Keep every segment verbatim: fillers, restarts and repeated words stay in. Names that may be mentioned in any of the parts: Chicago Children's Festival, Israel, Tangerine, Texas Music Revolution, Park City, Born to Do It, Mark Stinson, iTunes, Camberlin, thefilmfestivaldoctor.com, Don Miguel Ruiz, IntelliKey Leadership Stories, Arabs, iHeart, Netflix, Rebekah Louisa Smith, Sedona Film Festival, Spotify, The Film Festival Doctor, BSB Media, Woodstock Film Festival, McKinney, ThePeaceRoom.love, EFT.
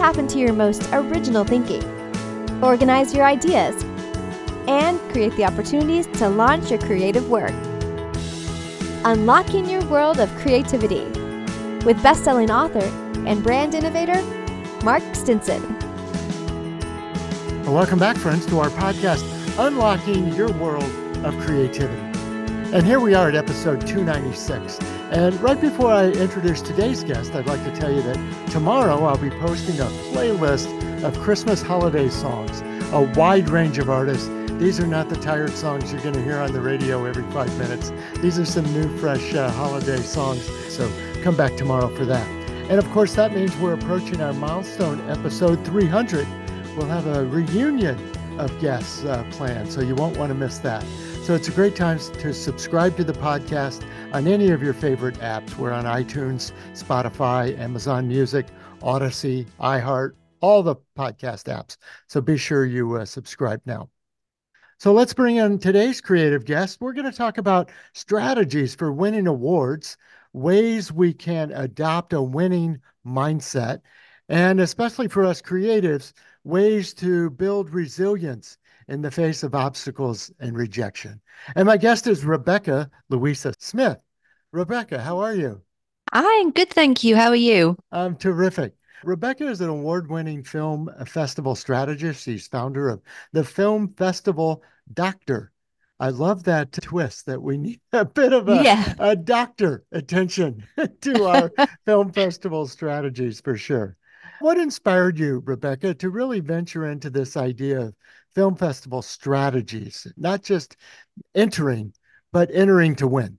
tap into your most original thinking, organize your ideas, and create the opportunities to launch your creative work. Unlocking your world of creativity with best-selling author and brand innovator, Mark Stinson. Well, welcome back, friends, to our podcast, Unlocking Your World of Creativity. And here we are at episode two ninety-six. And right before I introduce today's guest, I'd like to tell you that tomorrow I'll be posting a playlist of Christmas holiday songs, a wide range of artists. These are not the tired songs you're going to hear on the radio every five minutes. These are some new, fresh uh, holiday songs. So come back tomorrow for that. And of course, that means we're approaching our milestone, episode three hundred. We'll have a reunion of guests uh, planned, so you won't want to miss that. So it's a great time to subscribe to the podcast on any of your favorite apps. We're on iTunes, Spotify, Amazon Music, Odyssey, iHeart, all the podcast apps. So be sure you uh, subscribe now. So let's bring in today's creative guest. We're going to talk about strategies for winning awards, ways we can adopt a winning mindset, and especially for us creatives, ways to build resilience in the face of obstacles and rejection. And my guest is Rebekah Louisa Smith. Rebekah, how are you? I'm good, thank you. How are you? I'm terrific. Rebekah is an award-winning film festival strategist. She's founder of The Film Festival Doctor. I love that twist that we need a bit of a, yeah. a doctor attention to our film festival strategies for sure. What inspired you, Rebekah, to really venture into this idea of film festival strategies, not just entering, but entering to win?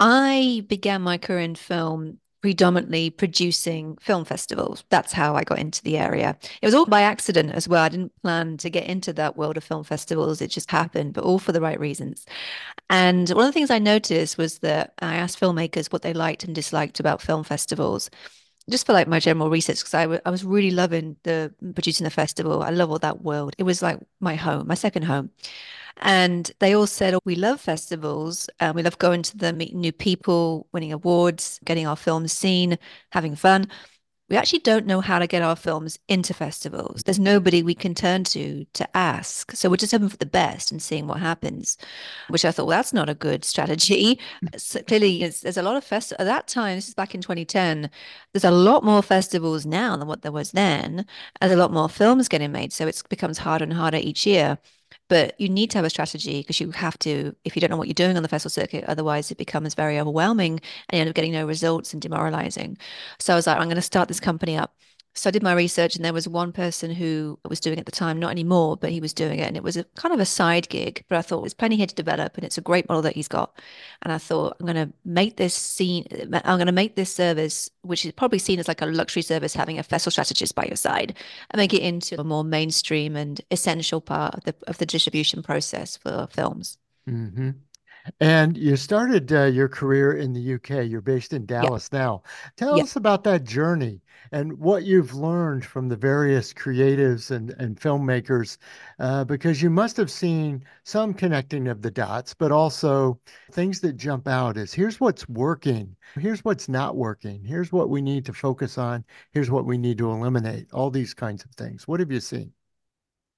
I began my career in film predominantly producing film festivals. That's how I got into the area. It was all by accident as well. I didn't plan to get into that world of film festivals. It just happened, but all for the right reasons. And one of the things I noticed was that I asked filmmakers what they liked and disliked about film festivals, just for like my general research, because I, w- I was really loving the producing the festival. I love all that world. It was like my home, my second home. And they all said, oh, we love festivals. Uh, we love going to them, meeting new people, winning awards, getting our films seen, having fun. We actually don't know how to get our films into festivals. There's nobody we can turn to to ask. So we're just hoping for the best and seeing what happens, which I thought, well, that's not a good strategy. So clearly, it's, there's a lot of festivals. At that time, this is back in twenty ten, there's a lot more festivals now than what there was then. There's a lot more films getting made. So it becomes harder and harder each year. But you need to have a strategy because you have to, if you don't know what you're doing on the festival circuit, otherwise it becomes very overwhelming and you end up getting no results and demoralizing. So I was like, I'm going to start this company up. So I did my research and there was one person who was doing it at the time, not anymore, but he was doing it. And it was a kind of a side gig, but I thought there's plenty here to develop and it's a great model that he's got. And I thought I'm going to make this scene, I'm going to make this service, which is probably seen as like a luxury service, having a festival strategist by your side, and make it into a more mainstream and essential part of the, of the distribution process for films. Mm-hmm. And you started uh, your career in the U K. You're based in Dallas yep. now. Tell yep. us about that journey and what you've learned from the various creatives and, and filmmakers, uh, because you must have seen some connecting of the dots, but also things that jump out as here's what's working, here's what's not working, here's what we need to focus on, here's what we need to eliminate, all these kinds of things. What have you seen?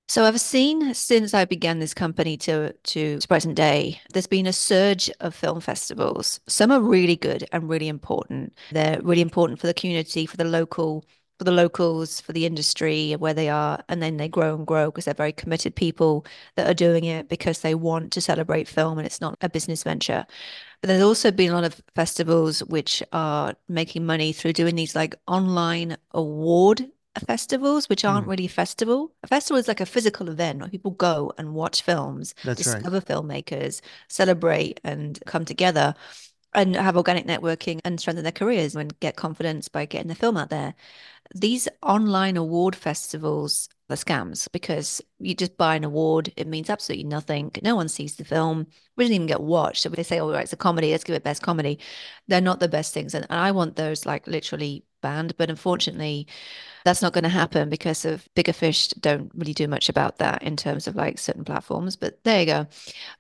So I've seen since I began this company to, to present day, there's been a surge of film festivals. Some are really good and really important. They're really important for the community, for the local, for the locals, for the industry, where they are. And then they grow and grow because they're very committed people that are doing it because they want to celebrate film and it's not a business venture. But there's also been a lot of festivals which are making money through doing these like online award festivals, which aren't mm. really festival. A festival is like a physical event where people go and watch films, That's discover right. filmmakers, celebrate and come together and have organic networking and strengthen their careers and get confidence by getting the film out there. These online award festivals are scams because you just buy an award. It means absolutely nothing. No one sees the film. We didn't even get watched. So they say, oh, right, it's a comedy. Let's give it best comedy. They're not the best things. And I want those like literally expand. But unfortunately, that's not going to happen because of bigger fish don't really do much about that in terms of like certain platforms. But there you go.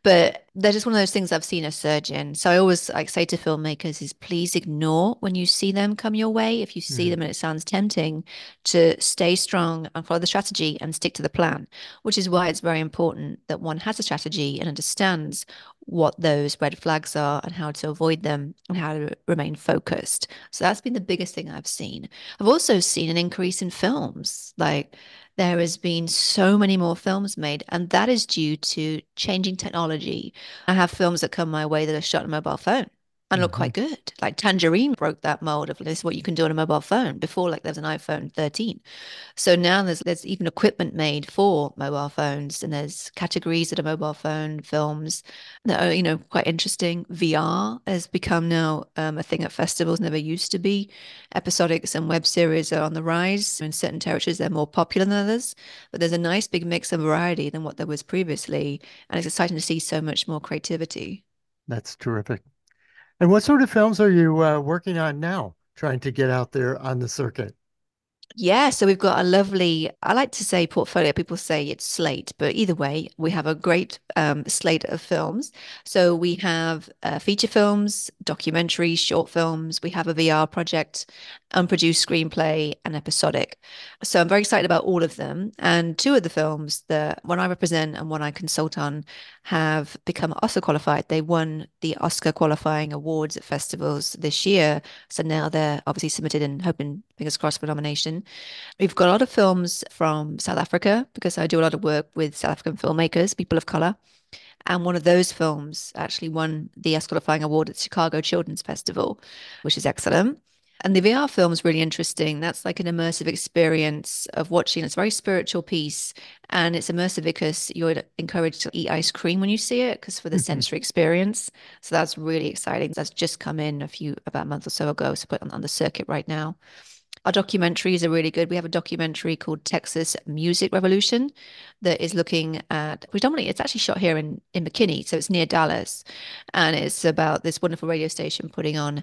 But they're just one of those things I've seen a surge in. So I always like say to filmmakers is please ignore when you see them come your way. If you see mm-hmm. them and it sounds tempting, to stay strong and follow the strategy and stick to the plan, which is why it's very important that one has a strategy and understands what those red flags are and how to avoid them and how to remain focused. So that's been the biggest thing I've seen. I've also seen an increase in films. Like there has been so many more films made, and that is due to changing technology. I have films that come my way that are shot on a mobile phone and mm-hmm. look quite good. Like Tangerine broke that mold of this is what you can do on a mobile phone. Before, like, there was an iPhone thirteen. So now there's there's even equipment made for mobile phones, and there's categories that are mobile phone films that are, you know, quite interesting. V R has become now um, a thing at festivals, never used to be. Episodics and web series are on the rise. In certain territories, they're more popular than others, but there's a nice big mix of variety than what there was previously. And it's exciting to see so much more creativity. That's terrific. And what sort of films are you uh, working on now, trying to get out there on the circuit? Yeah, so we've got a lovely, I like to say portfolio, people say it's slate, but either way, we have a great um, slate of films. So we have uh, feature films, documentaries, short films, we have a V R project, unproduced screenplay, and episodic. So I'm very excited about all of them. And two of the films, the one I represent and one I consult on, have become Oscar qualified. They won the Oscar qualifying awards at festivals this year. So now they're obviously submitted and hoping, fingers crossed, for nomination. We've got a lot of films from South Africa because I do a lot of work with South African filmmakers, people of color. And one of those films actually won the Oscar qualifying award at the Chicago Children's Festival, which is excellent. And the V R film is really interesting. That's like an immersive experience of watching. It's a very spiritual piece. And it's immersive because you're encouraged to eat ice cream when you see it, because for the mm-hmm. sensory experience. So that's really exciting. That's just come in a few, about a month or so ago. So put on, on the circuit right now. Our documentaries are really good. We have a documentary called Texas Music Revolution that is looking at, predominantly, it's actually shot here in, in McKinney, so it's near Dallas. And it's about this wonderful radio station putting on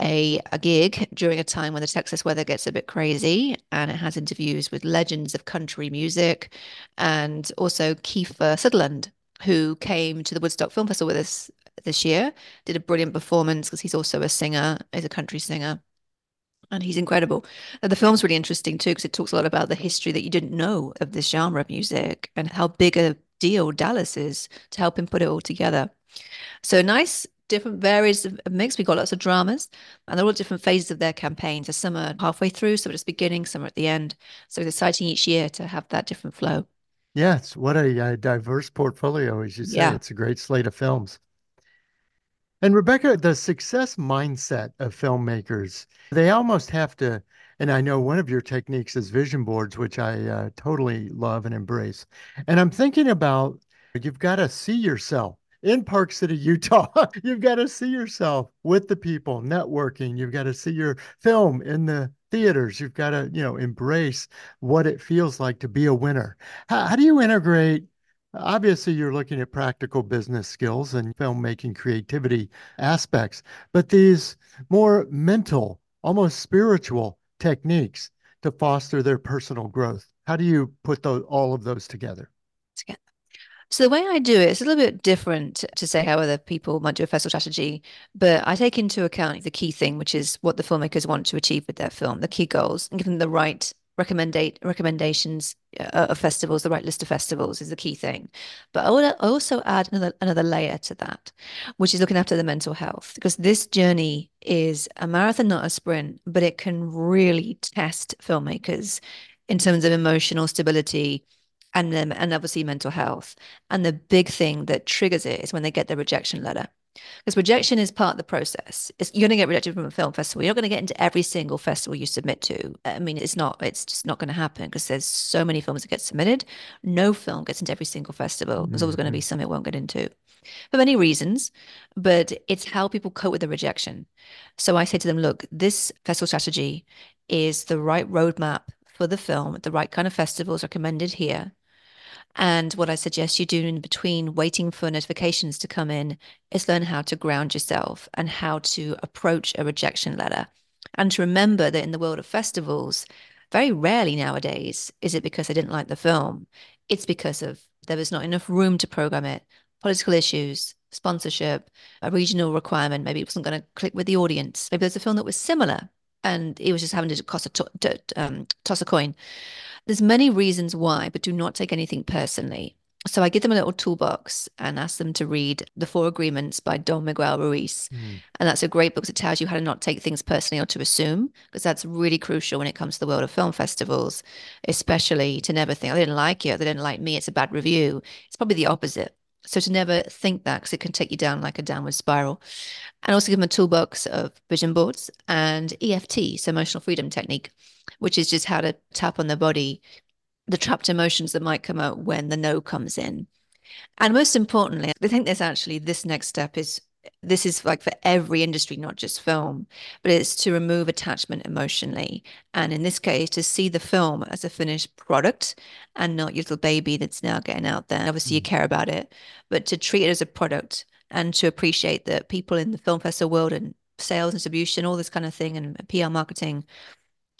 a, a gig during a time when the Texas weather gets a bit crazy. And it has interviews with legends of country music and also Kiefer Sutherland, who came to the Woodstock Film Festival with us this year, did a brilliant performance because he's also a singer, is a country singer. And he's incredible. And the film's really interesting too, because it talks a lot about the history that you didn't know of this genre of music and how big a deal Dallas is to help him put it all together. So nice, different varies of mix. We've got lots of dramas and they're all different phases of their campaign. So some are halfway through, some are just beginning, some are at the end. So it's exciting each year to have that different flow. Yes, what a, a diverse portfolio, as you say. Yeah. It's a great slate of films. And Rebekah, the success mindset of filmmakers, they almost have to, and I know one of your techniques is vision boards, which I uh, totally love and embrace. And I'm thinking about, you've got to see yourself in Park City, Utah. You've got to see yourself with the people, networking. You've got to see your film in the theaters. You've got to, you know, embrace what it feels like to be a winner. How, how do you integrate? Obviously, you're looking at practical business skills and filmmaking creativity aspects, but these more mental, almost spiritual techniques to foster their personal growth. How do you put those, all of those together? together? So the way I do it, it's a little bit different to say how other people might do a festival strategy, but I take into account the key thing, which is what the filmmakers want to achieve with their film, the key goals, and give them the right Recommendate recommendations of festivals, the right list of festivals is the key thing. But I would also add another, another layer to that, which is looking after the mental health, because this journey is a marathon, not a sprint, but it can really test filmmakers in terms of emotional stability and, and obviously mental health. And the big thing that triggers it is when they get the rejection letter. Because rejection is part of the process. It's, you're going to get rejected from a film festival. You're not going to get into every single festival you submit to. I mean, it's not, it's just not going to happen because there's so many films that get submitted. No film gets into every single festival. Mm-hmm. There's always going to be some it won't get into for many reasons, but it's how people cope with the rejection. So I say to them, look, this festival strategy is the right roadmap for the film, the right kind of festivals recommended here. And what I suggest you do in between waiting for notifications to come in is learn how to ground yourself and how to approach a rejection letter and to remember that in the world of festivals, very rarely nowadays is it because they didn't like the film. It's because of there was not enough room to program it, political issues, sponsorship, a regional requirement. Maybe it wasn't going to click with the audience. Maybe there's a film that was similar and it was just having to cost a to, to, um, toss a coin. There's many reasons why, but do not take anything personally. So I give them a little toolbox and ask them to read The Four Agreements by Don Miguel Ruiz. Mm. And that's a great book that tells you how to not take things personally or to assume, because that's really crucial when it comes to the world of film festivals, especially to never think, oh, they didn't like you, they didn't like me, it's a bad review. It's probably the opposite. So to never think that, because it can take you down like a downward spiral. And also give them a toolbox of vision boards and E F T, so emotional freedom technique, which is just how to tap on the body, the trapped emotions that might come out when the no comes in. And most importantly, I think there's actually this next step is, this is like for every industry, not just film, but it's to remove attachment emotionally. And in this case, to see the film as a finished product and not your little baby that's now getting out there. Obviously mm. you care about it, but to treat it as a product and to appreciate that people in the film festival world and sales, distribution, all this kind of thing, and P R marketing,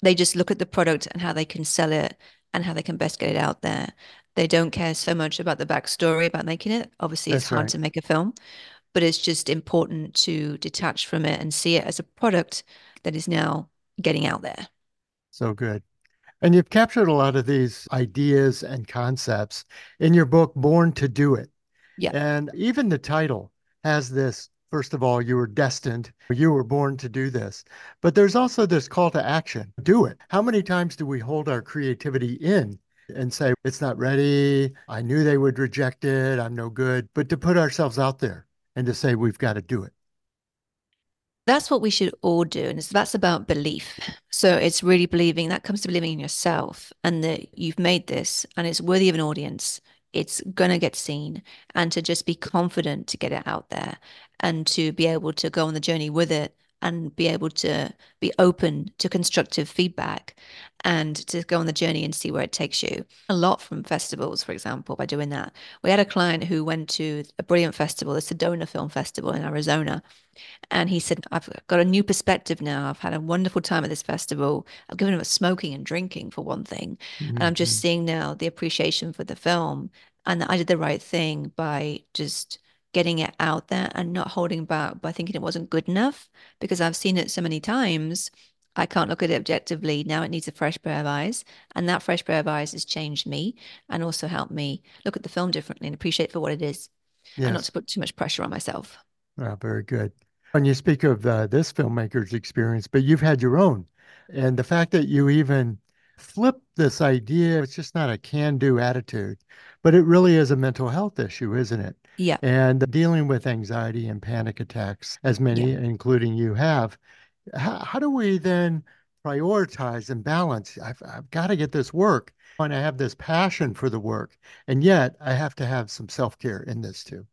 they just look at the product and how they can sell it and how they can best get it out there. They don't care so much about the backstory about making it. Obviously, That's it's hard right. to make a film, but it's just important to detach from it and see it as a product that is now getting out there. So good. And you've captured a lot of these ideas and concepts in your book, Born to Do It. Yeah. And even the title has this, first of all, you were destined, you were born to do this. But there's also this call to action, do it. How many times do we hold our creativity in and say, it's not ready, I knew they would reject it, I'm no good, but to put ourselves out there and to say, we've got to do it. That's what we should all do. And it's, that's about belief. So it's really believing, that comes to believing in yourself and that you've made this and it's worthy of an audience. It's going to get seen, and to just be confident to get it out there and to be able to go on the journey with it and be able to be open to constructive feedback and to go on the journey and see where it takes you. A lot from festivals, for example, by doing that. We had a client who went to a brilliant festival, the Sedona Film Festival in Arizona. And he said, I've got a new perspective now. I've had a wonderful time at this festival. I've given up smoking and drinking for one thing. Mm-hmm. And I'm just seeing now the appreciation for the film and that I did the right thing by just getting it out there and not holding back by thinking it wasn't good enough, because I've seen it so many times. I can't look at it objectively. Now it needs a fresh pair of eyes. And that fresh pair of eyes has changed me and also helped me look at the film differently and appreciate it for what it is. Yes. And not to put too much pressure on myself. Wow, very good. And you speak of uh, this filmmaker's experience, but you've had your own. And the fact that you even flip this idea, it's just not a can-do attitude, but it really is a mental health issue, isn't it? Yeah. And dealing with anxiety and panic attacks, as many, yeah. including you have, how, how do we then prioritize and balance? I've, I've got to get this work, and I have this passion for the work, and yet I have to have some self-care in this too.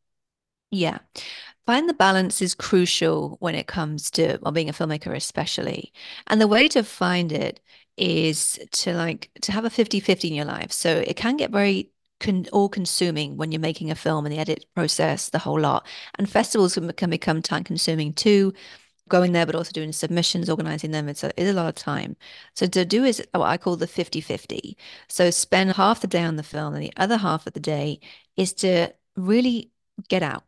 Yeah. Find the balance is crucial when it comes to well, being a filmmaker, especially. And the way to find it is to like to have a fifty-fifty in your life. So it can get very con- all-consuming when you're making a film and the edit process, the whole lot. And festivals can, can become time-consuming too, going there, but also doing submissions, organizing them. It's a, it's a lot of time. So to do is what I call the fifty-fifty. So spend half the day on the film and the other half of the day is to really get out.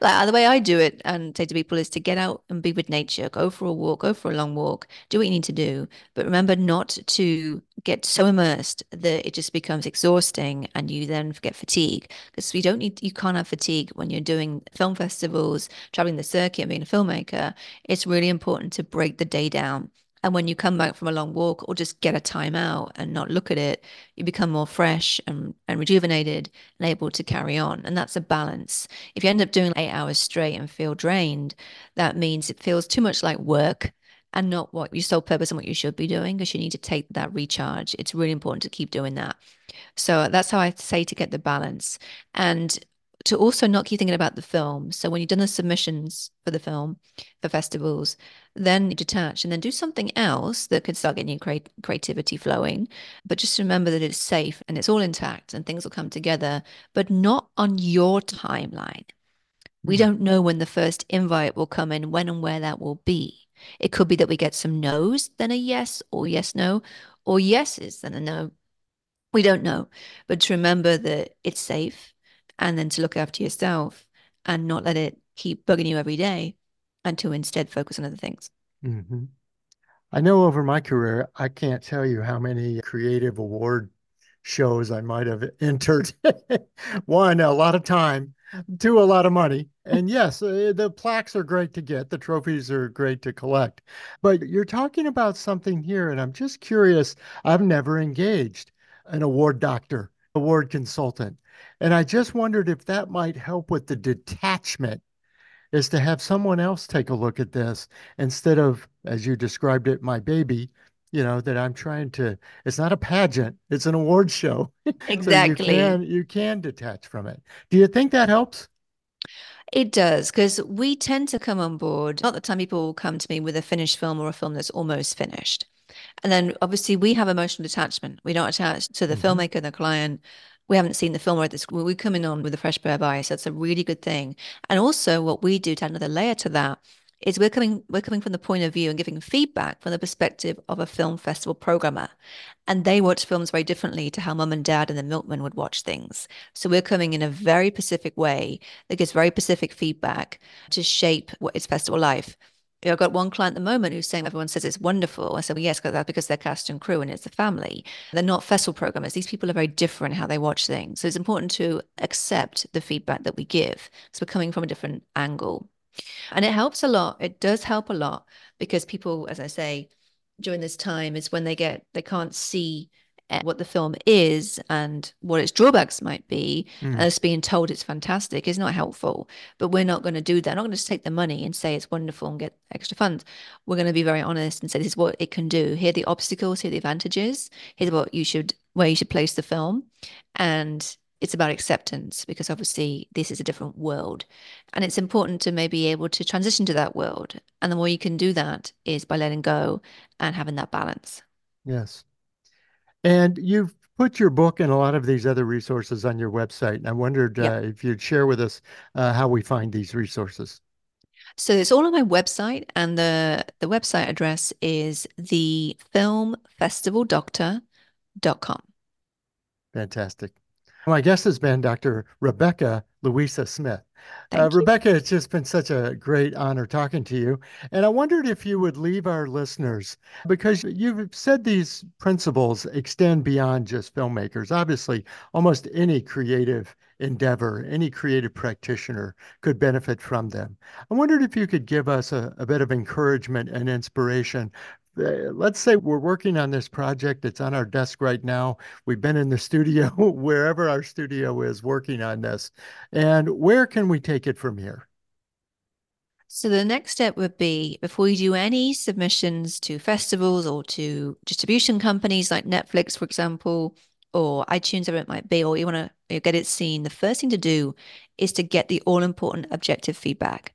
Like the way I do it and say to people is to get out and be with nature, go for a walk, go for a long walk, do what you need to do. But remember not to get so immersed that it just becomes exhausting and you then get fatigue, because we don't need, you can't have fatigue when you're doing film festivals, traveling the circuit and being a filmmaker. It's really important to break the day down. And when you come back from a long walk or just get a time out and not look at it, you become more fresh and, and rejuvenated and able to carry on. And that's a balance. If you end up doing eight hours straight and feel drained, that means it feels too much like work and not what your sole purpose and what you should be doing, because you need to take that recharge. It's really important to keep doing that. So that's how I say to get the balance. And to also not keep thinking about the film. So when you've done the submissions for the film, for festivals, then you detach and then do something else that could start getting your cre- creativity flowing. But just remember that it's safe and it's all intact and things will come together, but not on your timeline. We don't know when the first invite will come in, when and where that will be. It could be that we get some no's, then a yes, or yes, no, or yeses, then a no. We don't know. But to remember that it's safe, and then to look after yourself and not let it keep bugging you every day, and to instead focus on other things. Mm-hmm. I know over my career, I can't tell you how many creative award shows I might have entered. One, a lot of time. Two, a lot of money. And yes, the plaques are great to get. The trophies are great to collect. But you're talking about something here, and I'm just curious. I've never engaged an award doctor, award consultant. And I just wondered if that might help with the detachment, is to have someone else take a look at this instead of, as you described it, my baby, you know, that I'm trying to, it's not a pageant, it's an award show. Exactly. So you can, you can detach from it. Do you think that helps? It does, because we tend to come on board, not the time people will come to me with a finished film or a film that's almost finished. And then obviously we have emotional detachment. We don't attach to the mm-hmm. filmmaker and the client. We haven't seen the film or this. We're coming on with a fresh pair of eyes. That's a really good thing. And also, what we do to add another layer to that is we're coming we're coming from the point of view and giving feedback from the perspective of a film festival programmer, and they watch films very differently to how mum and dad and the milkman would watch things. So we're coming in a very specific way that gives very specific feedback to shape what is festival life. You know, I've got one client at the moment who's saying everyone says it's wonderful. I said, well, yes, because they're cast and crew and it's the family. They're not festival programmers. These people are very different in how they watch things. So it's important to accept the feedback that we give. So we're coming from a different angle. And it helps a lot. It does help a lot, because people, as I say, during this time is when they get, they can't see what the film is and what its drawbacks might be, mm. and us being told it's fantastic is not helpful. But we're not going to do that. I'm not going to just take the money and say it's wonderful and get extra funds. We're going to be very honest and say, this is what it can do. Here are the obstacles, here are the advantages, here's what you should, where you should place the film. And it's about acceptance, because obviously this is a different world, and it's important to maybe be able to transition to that world. And the more you can do that is by letting go and having that balance. Yes. And you've put your book and a lot of these other resources on your website. And I wondered yep. uh, if you'd share with us uh, how we find these resources. So it's all on my website. And the, the website address is the film festival doctor dot com. Fantastic. My guest has been Doctor Rebekah Louisa Smith. Uh, Rebekah, it's just been such a great honor talking to you. And I wondered if you would leave our listeners, because you've said these principles extend beyond just filmmakers. Obviously, almost any creative endeavor, any creative practitioner could benefit from them. I wondered if you could give us a, a bit of encouragement and inspiration. Let's say we're working on this project. It's on our desk right now. We've been in the studio, wherever our studio is, working on this. And where can we take it from here? So the next step would be, before you do any submissions to festivals or to distribution companies like Netflix, for example, or iTunes, whatever it might be, or you want to get it seen, the first thing to do is to get the all-important objective feedback.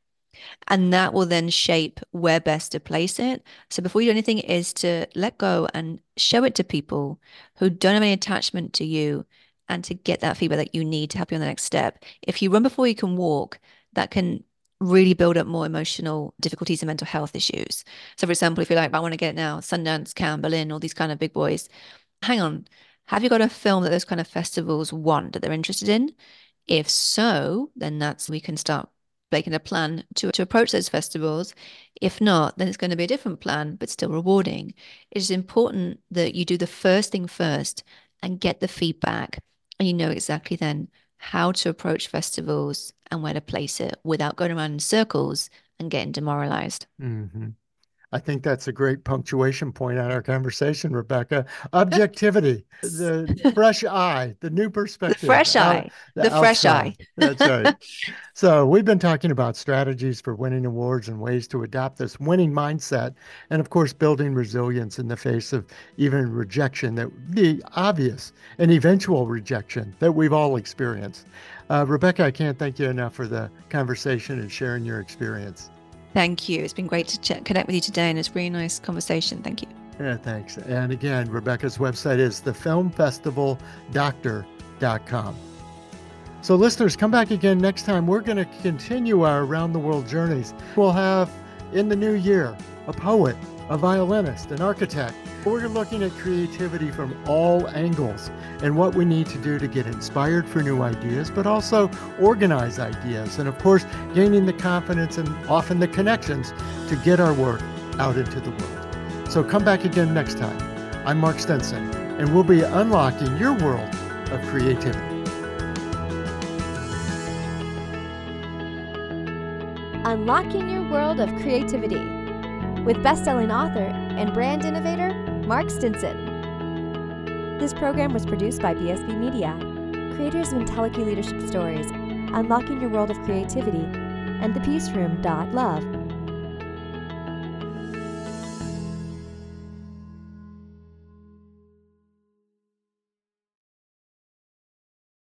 And that will then shape where best to place it. So before you do anything is to let go and show it to people who don't have any attachment to you, and to get that feedback that you need to help you on the next step. If you run before you can walk, that can really build up more emotional difficulties and mental health issues. So for example, if you're like, I want to get it now, Sundance, Camberlin, all these kind of big boys. Hang on. Have you got a film that those kind of festivals want, that they're interested in? If so, then that's, we can start making a plan to, to approach those festivals. If not, then it's going to be a different plan, but still rewarding. It's important that you do the first thing first and get the feedback, and you know exactly then how to approach festivals and where to place it without going around in circles and getting demoralized. Mm-hmm. I think that's a great punctuation point on our conversation, Rebekah. Objectivity, the fresh eye, the new perspective. The fresh out, eye, the, the fresh eye. That's right. So we've been talking about strategies for winning awards and ways to adopt this winning mindset, and of course, building resilience in the face of even rejection, that the obvious and eventual rejection that we've all experienced. Uh, Rebekah, I can't thank you enough for the conversation and sharing your experience. Thank you. It's been great to ch- connect with you today, and it's a really nice conversation. Thank you. Yeah, thanks. And again, Rebekah's website is the film festival doctor dot com. So listeners, come back again next time. We're going to continue our around the world journeys. We'll have in the new year a poet, a violinist, an architect. We're looking at creativity from all angles and what we need to do to get inspired for new ideas, but also organize ideas. And of course, gaining the confidence and often the connections to get our work out into the world. So come back again next time. I'm Mark Stinson, and we'll be unlocking your world of creativity. Unlocking Your World of Creativity with best-selling author and brand innovator, Mark Stinson. This program was produced by B S B Media, creators of IntelliKey Leadership Stories, Unlocking Your World of Creativity, and the Peace Room dot love.